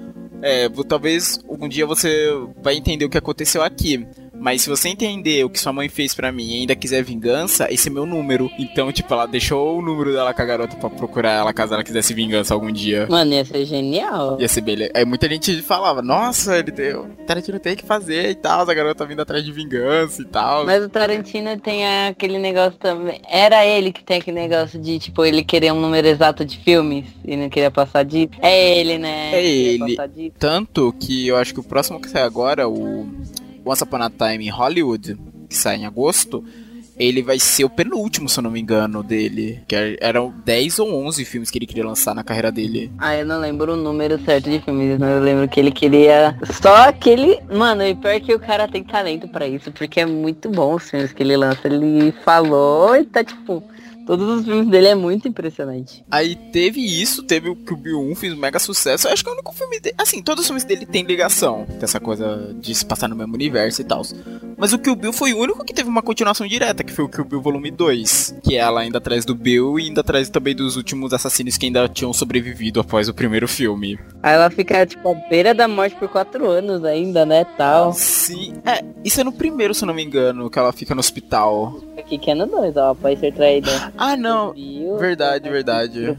é, talvez um dia você vai entender o que aconteceu aqui, mas se você entender o que sua mãe fez pra mim e ainda quiser vingança, esse é meu número. Então, tipo, ela deixou o número dela com a garota pra procurar ela caso ela quisesse vingança algum dia. Mano, ia ser genial. Ia ser beleza. Aí muita gente falava, nossa, ele tem... o Tarantino tem que fazer e tal, a garota vindo atrás de vingança e tal. Mas o Tarantino tem aquele negócio também. Era ele que tem aquele negócio de, tipo, ele querer um número exato de filmes e não queria passar disso. É ele, né? É ele. ele. Tanto que eu acho que o próximo que sai agora, o... Once Upon a Time in Hollywood, que sai em agosto, ele vai ser o penúltimo, se eu não me engano, dele. Que eram dez ou onze filmes que ele queria lançar na carreira dele. Ah, eu não lembro o número certo de filmes, mas eu lembro que ele queria só aquele... Mano, e pior que o cara tem talento pra isso, porque é muito bom os filmes que ele lança. Ele falou e tá tipo... Todos os filmes dele é muito impressionante. Aí teve isso, teve o Kill Bill um, fez um mega sucesso. Eu acho que é o único filme dele... Assim, todos os filmes dele tem ligação. Tem essa coisa de se passar no mesmo universo e tal. Mas o Kill Bill foi o único que teve uma continuação direta, que foi o Kill Bill Volume dois. Que é ela ainda atrás do Bill e ainda atrás também dos últimos assassinos que ainda tinham sobrevivido após o primeiro filme. Aí ela fica, tipo, à beira da morte por quatro anos ainda, né, tal. Sim, é. Isso é no primeiro, se eu não me engano, que ela fica no hospital. Aqui que é no dois, ó, pode ser traída. Ah, não, verdade, verdade.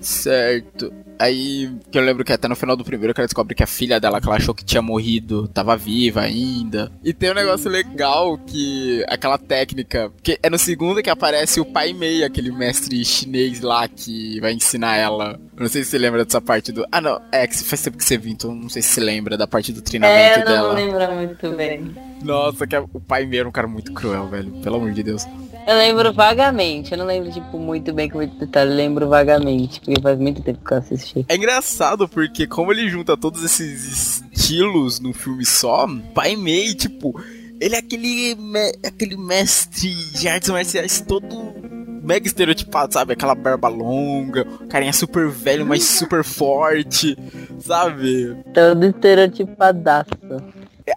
Certo. Aí, que eu lembro que até no final do primeiro que ela descobre que a filha dela, que ela achou que tinha morrido, tava viva ainda. E tem um negócio legal que... Aquela técnica... Porque é no segundo que aparece o Pai Mei, aquele mestre chinês lá que vai ensinar ela. Eu não sei se você lembra dessa parte do... Ah, não, é que faz tempo que você viu, então não sei se você lembra da parte do treinamento é, dela. É, eu não lembro muito bem. Nossa, que o Pai Mei era um cara muito cruel, velho. Pelo amor de Deus. Eu lembro vagamente, eu não lembro, tipo, muito bem com muito detalhe, eu lembro vagamente, porque faz muito tempo que eu assisti. É engraçado, porque como ele junta todos esses estilos num filme só, Pai Mei, tipo, ele é aquele, me- aquele mestre de artes marciais todo mega estereotipado, sabe? Aquela barba longa, carinha super velho, mas super forte, sabe? Todo estereotipadaço.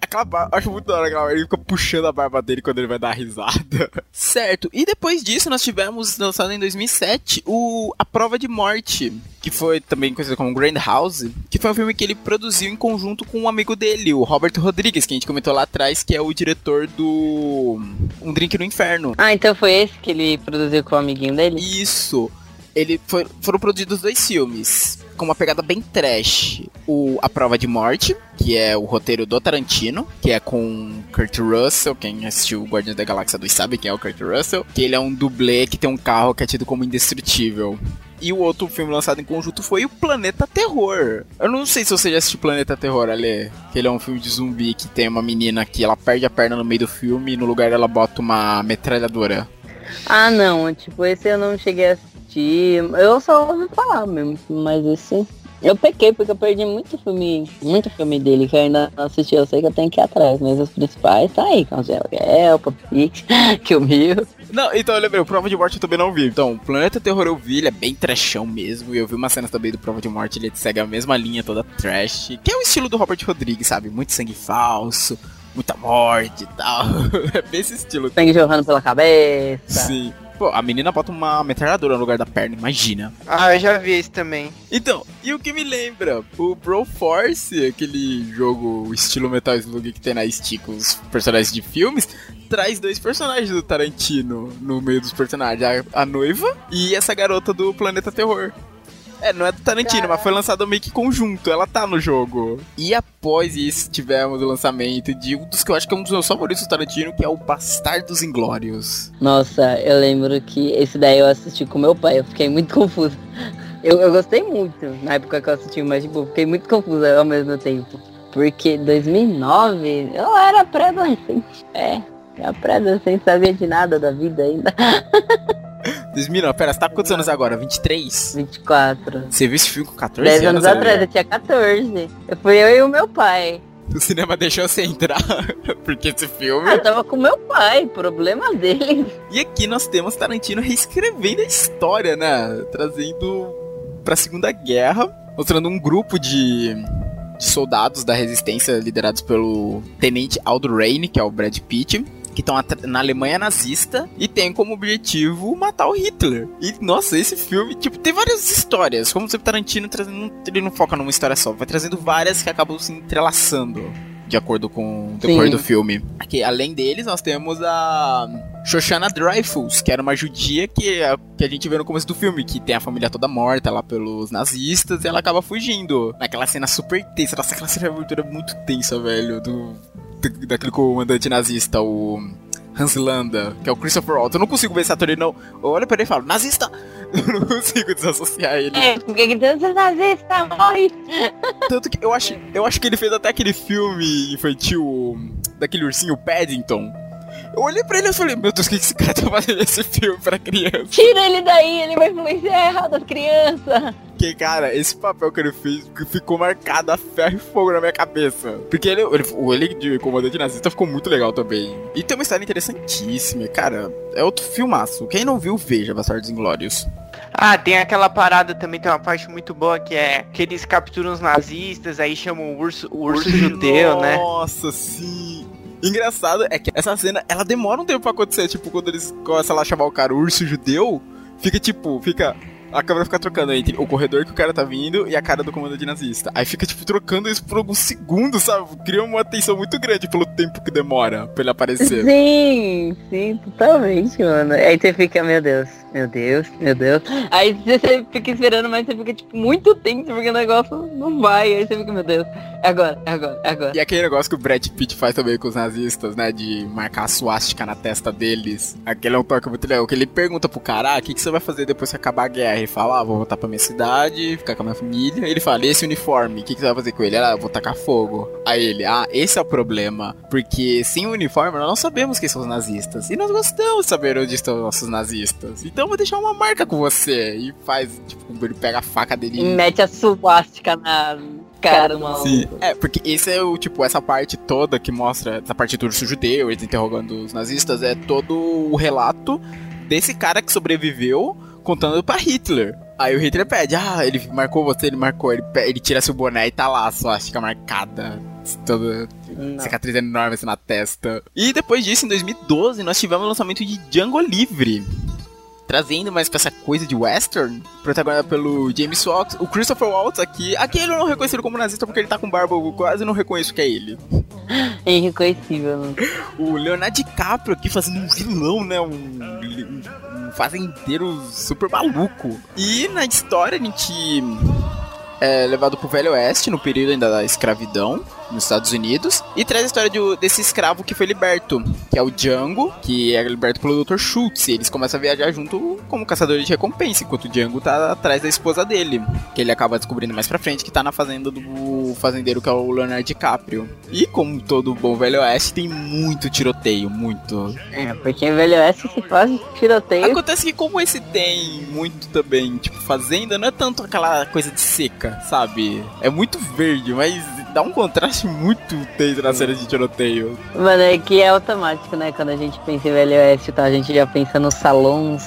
Aquela barba, acho muito da hora aquela barba, ele fica puxando a barba dele quando ele vai dar risada. Certo, e depois disso nós tivemos, lançado em dois mil e sete, o A Prova de Morte, que foi também conhecido como Grand House, que foi um filme que ele produziu em conjunto com um amigo dele, o Robert Rodriguez, que a gente comentou lá atrás, que é o diretor do Um Drinque no Inferno. Ah, então foi esse que ele produziu com o amiguinho dele? Isso. Ele foi, foram produzidos dois filmes, com uma pegada bem trash. O A Prova de Morte, que é o roteiro do Tarantino, que é com Kurt Russell, quem assistiu o Guardiões da Galáxia dois sabe quem é o Kurt Russell, que ele é um dublê que tem um carro que é tido como indestrutível. E o outro filme lançado em conjunto foi o Planeta Terror. Eu não sei se você já assistiu Planeta Terror, Ale. Que ele é um filme de zumbi que tem uma menina que ela perde a perna no meio do filme e no lugar ela bota uma metralhadora. Ah, não. Tipo, esse eu não cheguei a assistir. Eu só ouvi falar mesmo, mas esse... Eu pequei porque eu perdi muito filme, muito filme dele que eu ainda não assisti. Eu sei que eu tenho que ir atrás, mas os principais tá aí, Cães de Aluguel, Pulp Fiction, Kill Bill. Não, então eu lembrei, o Prova de Morte eu também não vi. Então, Planeta Terror eu vi, ele é bem trashão mesmo. E eu vi uma cena também do Prova de Morte, ele segue a mesma linha toda trash, que é o estilo do Robert Rodriguez, sabe? Muito sangue falso, muita morte e tal. É bem esse estilo. Sangue jorrando pela cabeça. Sim. Pô, a menina bota uma metralhadora no lugar da perna, imagina. Ah, eu já vi isso também. Então, e o que me lembra? O Broforce, aquele jogo estilo Metal Slug que tem na Steam com os personagens de filmes, traz dois personagens do Tarantino no meio dos personagens. A, a noiva e essa garota do Planeta Terror. É, não é do Tarantino, Caramba. Mas foi lançado meio que conjunto, ela tá no jogo. E após isso, tivemos o lançamento de um dos que eu acho que é um dos meus favoritos do Tarantino, que é o Bastardos Inglórios. Nossa, eu lembro que esse daí eu assisti com meu pai, eu fiquei muito confusa. Eu, eu gostei muito, na época que eu assisti, mas tipo, fiquei muito confusa ao mesmo tempo. Porque dois mil e nove, eu era pré-adolescente, é, era pré-adolescente, sabia de nada da vida ainda. dois mil e nove, pera, você tá com quantos anos agora? vinte e três? vinte e quatro. Você viu esse filme com catorze anos? dez anos atrás, eu tinha catorze. Foi eu e o meu pai. O cinema deixou você entrar, porque esse filme... Ah, eu tava com meu pai, problema dele. E aqui nós temos Tarantino reescrevendo a história, né? Trazendo pra Segunda Guerra, mostrando um grupo de... de soldados da resistência liderados pelo Tenente Aldo Raine, que é o Brad Pitt, que estão na Alemanha nazista e tem como objetivo matar o Hitler. E, nossa, esse filme, tipo, tem várias histórias. Como sempre, Tarantino, ele não foca numa história só, vai trazendo várias que acabam se entrelaçando, de acordo com o decorrer do filme. Aqui, além deles, nós temos a Shoshana Dreyfus, que era uma judia que a, que a gente vê no começo do filme, que tem a família toda morta lá pelos nazistas, e ela acaba fugindo. Naquela cena super tensa, nossa, aquela cena de abertura é muito tensa, velho, do... daquele comandante nazista, o Hans Landa, que é o Christopher Waltz. Eu não consigo ver esse ator, ele não. Eu olho pra ele e falo, nazista! Eu não consigo desassociar ele. É, porque dança nazista, morre! Tanto que eu acho, eu acho que ele fez até aquele filme infantil daquele ursinho Paddington. Eu olhei pra ele e falei, meu Deus, o que esse cara tá fazendo nesse filme pra criança? Tira ele daí, ele vai influenciar errado as crianças. Porque, cara, esse papel que ele fez ficou marcado a ferro e fogo na minha cabeça. Porque ele, ele, o ele de Comandante Nazista ficou muito legal também. E tem uma história interessantíssima, cara. É outro filmaço. Quem não viu, veja Bastardos Inglórios. Ah, tem aquela parada também, tem uma parte muito boa que é que eles capturam os nazistas, aí chamam o urso, o urso judeu, nossa, né? Nossa, sim. Engraçado é que essa cena, ela demora um tempo pra acontecer. Tipo, quando eles começam a chamar o cara o urso judeu, fica tipo, fica... A câmera fica trocando entre o corredor que o cara tá vindo e a cara do comandante nazista. Aí fica, tipo, trocando isso por alguns segundos, sabe? Cria uma tensão muito grande pelo tempo que demora pra ele aparecer. Sim, sim, totalmente, mano. Aí você fica, meu Deus, meu Deus, meu Deus. Aí você fica esperando, mas você fica, tipo, muito tenso, porque o negócio não vai. Aí você fica, meu Deus, é agora, é agora, é agora. E aquele negócio que o Brad Pitt faz também com os nazistas, né? De marcar a suástica na testa deles. Aquele é um toque muito legal. Que ele pergunta pro cara, ah, o que, que você vai fazer depois que acabar a guerra? Ele fala, ah, vou voltar pra minha cidade, ficar com a minha família. Ele fala, esse uniforme, o que, que você vai fazer com ele? Ah, eu vou tacar fogo. Aí ele, ah, esse é o problema, porque sem o uniforme nós não sabemos quem são os nazistas. E nós gostamos de saber onde estão os nossos nazistas. Então eu vou deixar uma marca com você. E faz, tipo, ele pega a faca dele e mete a suástica na... cara, mano. Sim, é, porque esse é o, tipo, essa parte toda que mostra, essa parte do urso judeu, eles interrogando os nazistas, é todo o relato desse cara que sobreviveu contando pra Hitler. Aí o Hitler pede, ah, ele marcou você, ele marcou, ele, ele tira seu boné e tá lá, só fica marcada, toda cicatriz enorme assim na testa. E depois disso, em dois mil e doze, nós tivemos o lançamento de Django Livre, trazendo mais pra essa coisa de western, protagonizado pelo James Fox. O Christopher Waltz aqui, aqui ele não é reconhecido como nazista porque ele tá com barba, eu quase não reconheço que é ele. É irreconhecível, mano. O Leonardo DiCaprio aqui fazendo um vilão, né, um, um, um fazendeiro super maluco. E na história a gente é levado pro Velho Oeste, no período ainda da escravidão, nos Estados Unidos, e traz a história de, desse escravo que foi liberto, que é o Django, que é liberto pelo doutor Schultz. E eles começam a viajar junto como caçadores de recompensa, enquanto o Django tá atrás da esposa dele, que ele acaba descobrindo mais pra frente, que tá na fazenda do fazendeiro, que é o Leonardo DiCaprio. E como todo bom Velho Oeste, tem muito tiroteio, muito. É, porque em Velho Oeste se faz tiroteio. Acontece que como esse tem muito também, tipo, fazenda, não é tanto aquela coisa de seca, sabe? É muito verde, mas dá um contraste muito tenso na série de tiroteio. Mano, é que é automático, né? Quando a gente pensa em Velho Oeste e tal, a gente já pensa nos salões.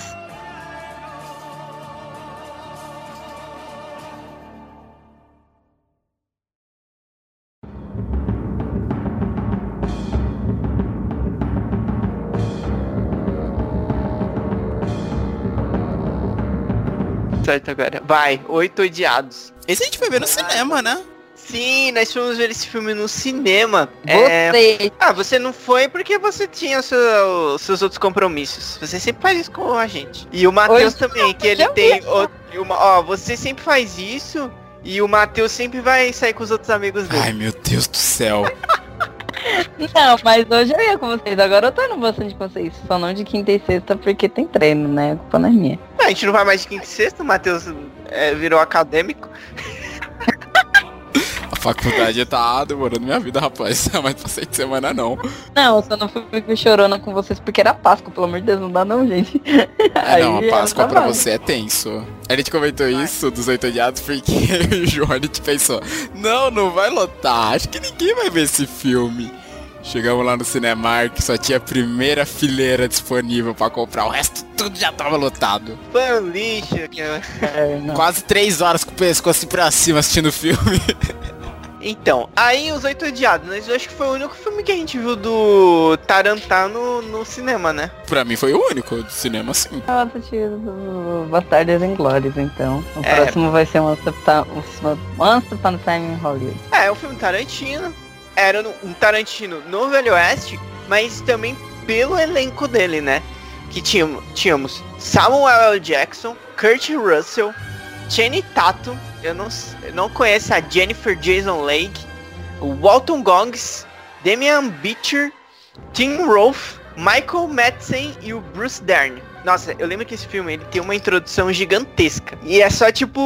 Certo, agora. Vai, Oito Odiados. Esse a gente foi ver no cinema, né? Sim, nós fomos ver esse filme no cinema. Você. É... Ah, você não foi porque você tinha seu, seus outros compromissos. Você sempre faz isso com a gente. E o Matheus também, que ele tem... Ó, uma... oh, você sempre faz isso e o Matheus sempre vai sair com os outros amigos dele. Ai, meu Deus do céu. Não, mas hoje eu ia com vocês. Agora eu tô indo bastante com vocês. Só não de quinta e sexta porque tem treino, né? A culpa não é minha. Não, a gente não vai mais de quinta e sexta. O Matheus é, virou acadêmico. Faculdade tá demorando minha vida, rapaz. Mas passei de semana, não. Não, eu só não fui chorando com vocês porque era Páscoa, pelo amor de Deus. Não dá não, gente. É, não, a Páscoa pra você é tenso. A gente comentou isso dos Oito Odiados porque o João, a gente pensou, não, não vai lotar. Acho que ninguém vai ver esse filme. Chegamos lá no Cinemark, só tinha a primeira fileira disponível pra comprar. O resto tudo já tava lotado. Foi um lixo. Quase três horas com o pescoço pra cima assistindo o filme. Então, aí Os Oito Odiados, né? Eu acho que foi o único filme que a gente viu do Tarantino no cinema, né? Pra mim foi o único do cinema, sim. Ah, eu assisti o Bastardos Inglórios, então. O é... próximo vai ser Once Upon a Time in Hollywood. É, é um filme Tarantino. Era um Tarantino no Velho Oeste, mas também pelo elenco dele, né? Que tínhamos, tínhamos Samuel L. Jackson, Kurt Russell, Channing Tatum. Eu não, eu não conheço a Jennifer Jason Leigh, o Walton Goggins, Damian Beecher, Tim Roth, Michael Madsen e o Bruce Dern. Nossa, eu lembro que esse filme ele tem uma introdução gigantesca. E é só tipo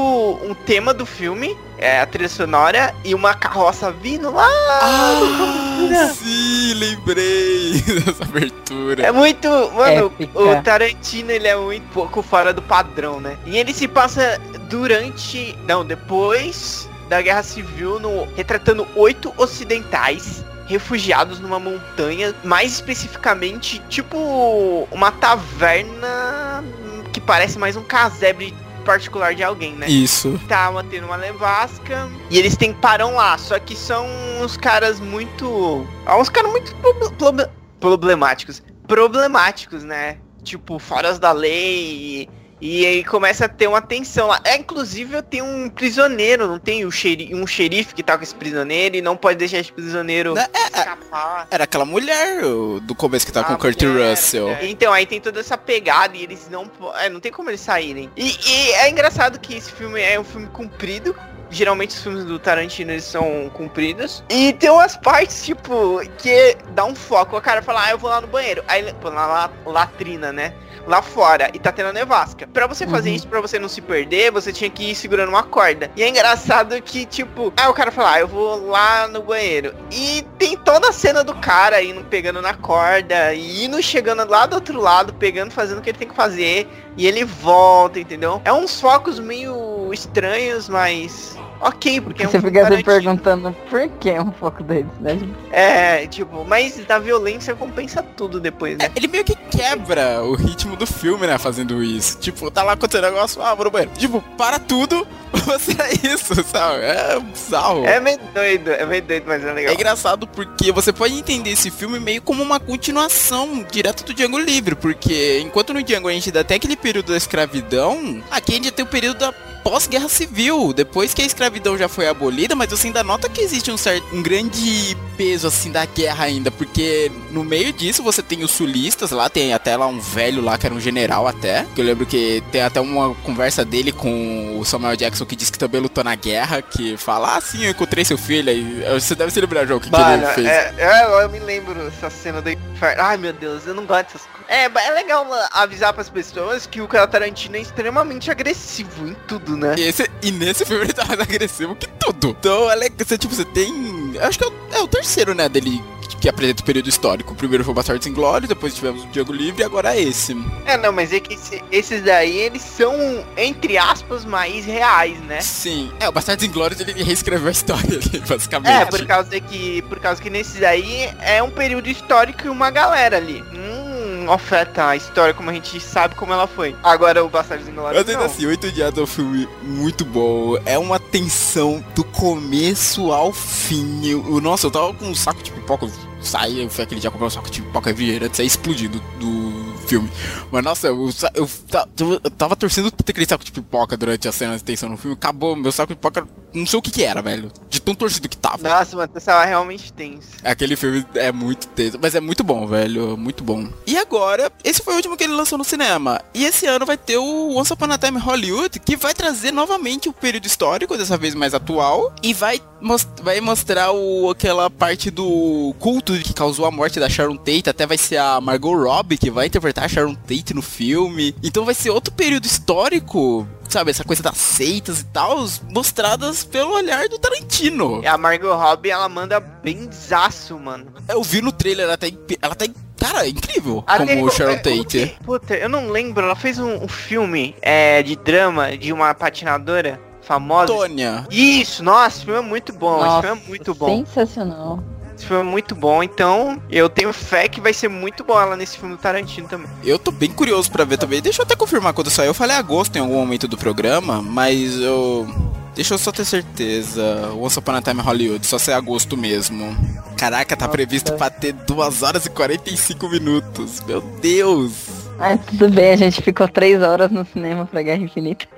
um tema do filme, é, a trilha sonora e uma carroça vindo lá. Ah, sim, lembrei dessa abertura. É muito, mano, épica. O Tarantino, ele é muito pouco fora do padrão, né? E ele se passa durante, não, depois da Guerra Civil, no, retratando oito ocidentais refugiados numa montanha, mais especificamente, tipo uma taverna que parece mais um casebre particular de alguém, né? Isso. Tava tendo uma nevasca e eles tem param lá, só que são uns caras muito... uns caras muito pro, pro, problemáticos. Problemáticos, né? Tipo, fora da lei e... E aí começa a ter uma tensão lá. É, inclusive eu tenho um prisioneiro, não tem um xerife, um xerife que tá com esse prisioneiro e não pode deixar esse prisioneiro é, escapar. Era aquela mulher do começo que tá a com o Kurt Russell. É. Então, aí tem toda essa pegada e eles não... É, não tem como eles saírem. E, e é engraçado que esse filme é um filme comprido. Geralmente os filmes do Tarantino, eles são compridos. E tem umas partes, tipo, que dá um foco. O cara fala, ah, eu vou lá no banheiro. Aí, pô, na latrina, né? Lá fora. E tá tendo a nevasca. Pra você fazer uhum. isso, pra você não se perder, você tinha que ir segurando uma corda. E é engraçado que, tipo, aí o cara fala, ah, eu vou lá no banheiro. E tem toda a cena do cara indo pegando na corda, e indo chegando lá do outro lado, pegando, fazendo o que ele tem que fazer. E ele volta, entendeu? É uns focos meio estranhos, mas... ok, porque, porque é um você fica se perguntando por que é um foco deles, né? É, tipo, mas da violência compensa tudo depois, né? É, ele meio que quebra o ritmo do filme, né, fazendo isso. Tipo, tá lá acontecendo negócio, ah, vou no banheiro. Tipo, para tudo, você é isso, sabe? É bizarro. É meio doido, é meio doido, mas é legal. É engraçado porque você pode entender esse filme meio como uma continuação direto do Django Livre, porque enquanto no Django a gente dá até aquele período da escravidão, aqui a gente tem o período da pós-guerra civil, depois que a escravidão já foi abolida, mas você ainda nota que existe um certo, um grande peso assim da guerra ainda, porque no meio disso você tem os sulistas lá, tem até lá um velho lá que era um general até, que eu lembro que tem até uma conversa dele com o Samuel Jackson que diz que também lutou na guerra, que fala, ah sim, eu encontrei seu filho, aí você deve se lembrar, João, o que, Mano, que ele fez. É, é, eu me lembro essa cena do inferno, ai meu Deus, eu não gosto dessas coisas. É, é legal avisar pras pessoas que o Tarantino é extremamente agressivo em tudo. Né? E, esse, e nesse filme ele tá mais agressivo que tudo. Então, é legal, você, tipo, você tem... Acho que é o, é o terceiro, né, dele que apresenta o período histórico. O primeiro foi o Bastardos Inglórios, depois tivemos o Django Livre e agora é esse. É, não, mas é que esse, esses daí, eles são, entre aspas, mais reais, né? Sim. É, o Bastardos Inglórios, ele reescreveu a história, basicamente. É, por causa que, por causa que nesses daí é um período histórico e uma galera ali. Hum. Oferta a história como a gente sabe como ela foi. Agora o Bastardos Inglórios não. Mas ainda assim, Oito Dias é um filme muito bom. É uma tensão do começo ao fim. Eu, nossa, eu tava com um saco de pipoca. Saí, eu fui aquele dia comprar um saco de pipoca refrigerante, saí explodindo do filme. Mas nossa, eu, eu, eu, eu tava torcendo pra ter aquele saco de pipoca durante a cena de tensão no filme. Acabou, meu saco de pipoca... Não sei o que que era, velho. De tão torcido que tava. Nossa, mano, essa é realmente tenso. Aquele filme é muito tenso. Mas é muito bom, velho. Muito bom. E agora, esse foi o último que ele lançou no cinema. E esse ano vai ter o Once Upon a Time Hollywood, que vai trazer novamente o período histórico, dessa vez mais atual. E vai, most- vai mostrar o, aquela parte do culto que causou a morte da Sharon Tate. Até vai ser a Margot Robbie que vai interpretar a Sharon Tate no filme. Então vai ser outro período histórico... Sabe, essa coisa das seitas e tal, mostradas pelo olhar do Tarantino. E a Margot Robbie, ela manda bem desaço, mano. Eu vi no trailer, ela tá... Imp... Ela tá imp... Cara, é incrível a como dele, Sharon Tate. Eu, puta, eu não lembro, ela fez um, um filme é, de drama de uma patinadora famosa. Tônia. Isso, nossa, esse filme é muito bom. Nossa, esse filme é muito bom. Sensacional. Esse filme é muito bom, então eu tenho fé que vai ser muito bom ela nesse filme do Tarantino também. Eu tô bem curioso pra ver também. Deixa eu até confirmar quando saiu. Eu falei agosto em algum momento do programa, mas eu... Deixa eu só ter certeza. Once Upon a Time Hollywood, só sai agosto mesmo. Caraca, tá previsto pra ter duas horas e quarenta e cinco minutos. Meu Deus! Ah, tudo bem, a gente ficou três horas no cinema pra Guerra Infinita.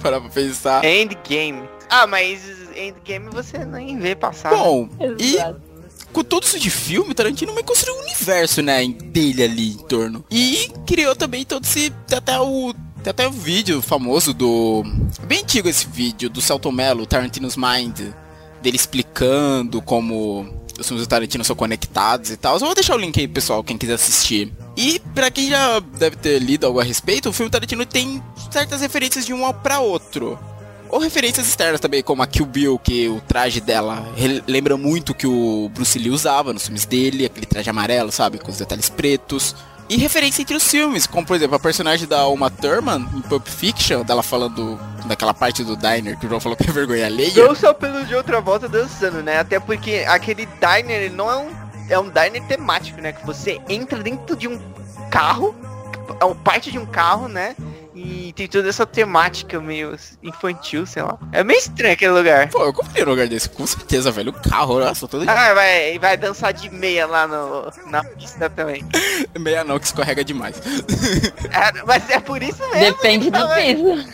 Para pra pensar. Endgame. Ah, mas Endgame você nem vê passar. Bom, né? E com todo isso de filme, Tarantino vai construir um universo, né, dele ali em torno. E criou também todo esse... Até o... Tem até um vídeo famoso do... Bem antigo esse vídeo, do Celton Mello, Tarantino's Mind. Dele explicando como... os filmes do Tarantino são conectados e tal. Eu vou deixar o link aí, pessoal, quem quiser assistir. E pra quem já deve ter lido algo a respeito, o filme Tarantino tem certas referências de um pra outro. Ou referências externas também, como a Kill Bill, que o traje dela lembra muito o que o Bruce Lee usava nos filmes dele, aquele traje amarelo, sabe, com os detalhes pretos. E referência entre os filmes, como por exemplo a personagem da Uma Thurman em Pulp Fiction, dela falando daquela parte do diner que o João falou que é vergonha alheia. Não só pelo John Travolta dançando, né? Até porque aquele diner, ele não é um, é um diner temático, né? Que você entra dentro de um carro, é uma parte de um carro, né? E tem toda essa temática meio infantil, sei lá. É meio estranho aquele lugar. Pô, eu comprei um lugar desse, com certeza, velho. O carro, nossa, todo... Ah, vai, vai dançar de meia lá no, na pista também. Meia não, que escorrega demais. É, mas é por isso mesmo. Depende do peso.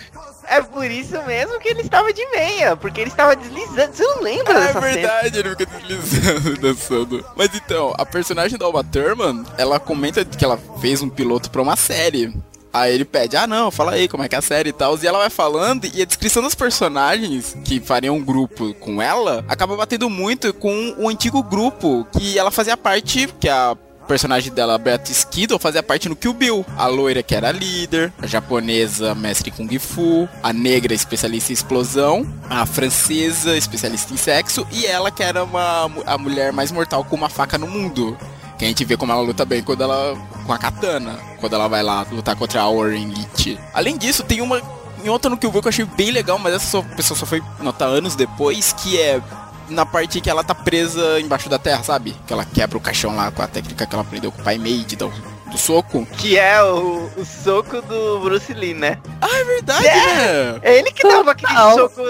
É por isso mesmo que ele estava de meia, porque ele estava deslizando, você não lembra ah, dessa cena. É verdade, cena. Ele fica deslizando, dançando. Mas então, a personagem da Uma Thurman, ela comenta que ela fez um piloto pra uma série. Aí ele pede, ah não, fala aí como é que é a série e tal. E ela vai falando, e a descrição dos personagens que fariam um grupo com ela acaba batendo muito com o antigo grupo que ela fazia parte, que a personagem dela, Beatrix Kiddo, fazia parte no Kill Bill. A loira que era a líder, a japonesa, mestre em Kung Fu, a negra, especialista em explosão, a francesa, especialista em sexo, e ela que era uma, a mulher mais mortal com uma faca no mundo. Que a gente vê como ela luta bem quando ela... com a katana, quando ela vai lá lutar contra a O-Ren Ishii. Além disso, tem uma... em outra no que eu vi que eu achei bem legal, mas essa só, pessoa só foi notar anos depois, que é na parte que ela tá presa embaixo da terra, sabe? Que ela quebra o caixão lá com a técnica que ela aprendeu com o Pai Mei, de dar do soco. Que é o, o soco do Bruce Lee, né? Ah, é verdade, é, né? É ele que dava aquele soco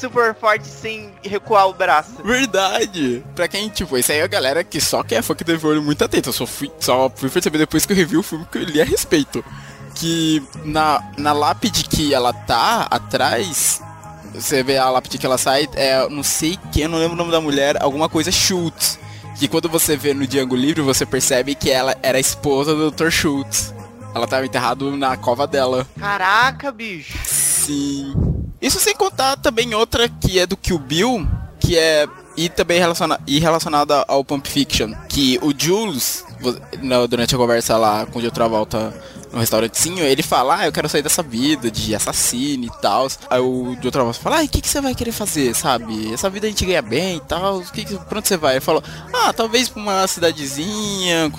super forte sem recuar o braço. Verdade. Pra quem, tipo, isso aí é a galera que só quer fã que teve o olho muito atento. Eu só fui, só fui perceber depois que eu revi o filme que eu li a respeito. Que na, na lápide que ela tá atrás... Você vê a lápide que ela sai, é, não sei quem, não lembro o nome da mulher, alguma coisa Schultz. Que quando você vê no Django Livre, você percebe que ela era a esposa do doutor Schultz. Ela tava enterrada na cova dela. Caraca, bicho. Sim. Isso sem contar também outra que é do Kill Bill, que é... E também relaciona, e relacionada ao Pulp Fiction, que o Jules, durante a conversa lá com o John Travolta no restaurantinho, ele fala, ah, eu quero sair dessa vida de assassino e tal. Aí o John Travolta fala, ah, o que, que você vai querer fazer, sabe? Essa vida a gente ganha bem e tal, que que, pra onde você vai? Ele falou, ah, talvez pra uma cidadezinha,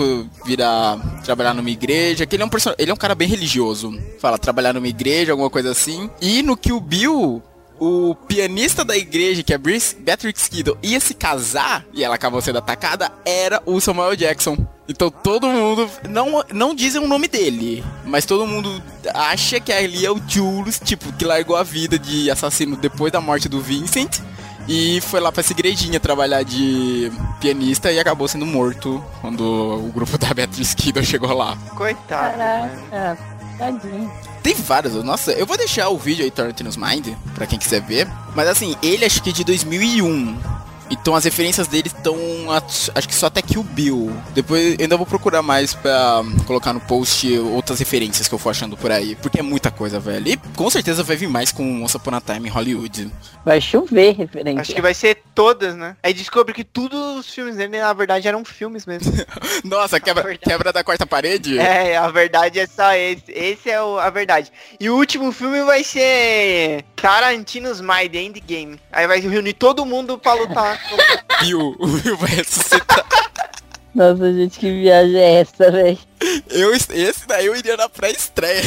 virar, trabalhar numa igreja, que ele é um person... ele é um cara bem religioso. Fala, trabalhar numa igreja, alguma coisa assim. E no Kill Bill... O pianista da igreja, que é Beatrix Kiddo, ia se casar, e ela acabou sendo atacada, era o Samuel Jackson. Então todo mundo, não, não dizem o nome dele, mas todo mundo acha que ali é o Jules, tipo, que largou a vida de assassino depois da morte do Vincent, e foi lá pra essa igrejinha trabalhar de pianista e acabou sendo morto quando o grupo da Beatrix Kiddo chegou lá. Coitado. Caraca, tadinho. Tem vários, nossa, eu vou deixar o vídeo aí, Tarantino's Mind, pra quem quiser ver. Mas assim, ele acho que é de dois mil e um, então as referências dele estão, acho que só até Kill Bill. Depois eu ainda vou procurar mais pra colocar no post outras referências que eu for achando por aí, porque é muita coisa, velho. E com certeza vai vir mais com Once Upon a Time em Hollywood. Vai chover referência. Acho que vai ser todas, né? Aí descobre que todos os filmes dele, na verdade, eram filmes mesmo. Nossa, quebra, quebra da quarta parede? É, a verdade é só esse. Esse é o, a verdade. E o último filme vai ser Tarantino's Mind, Endgame. Aí vai reunir todo mundo pra lutar. Bill, o Bill vai ressuscitar. Nossa, gente, que viagem é essa, velho? Eu, esse daí eu iria na pré-estreia.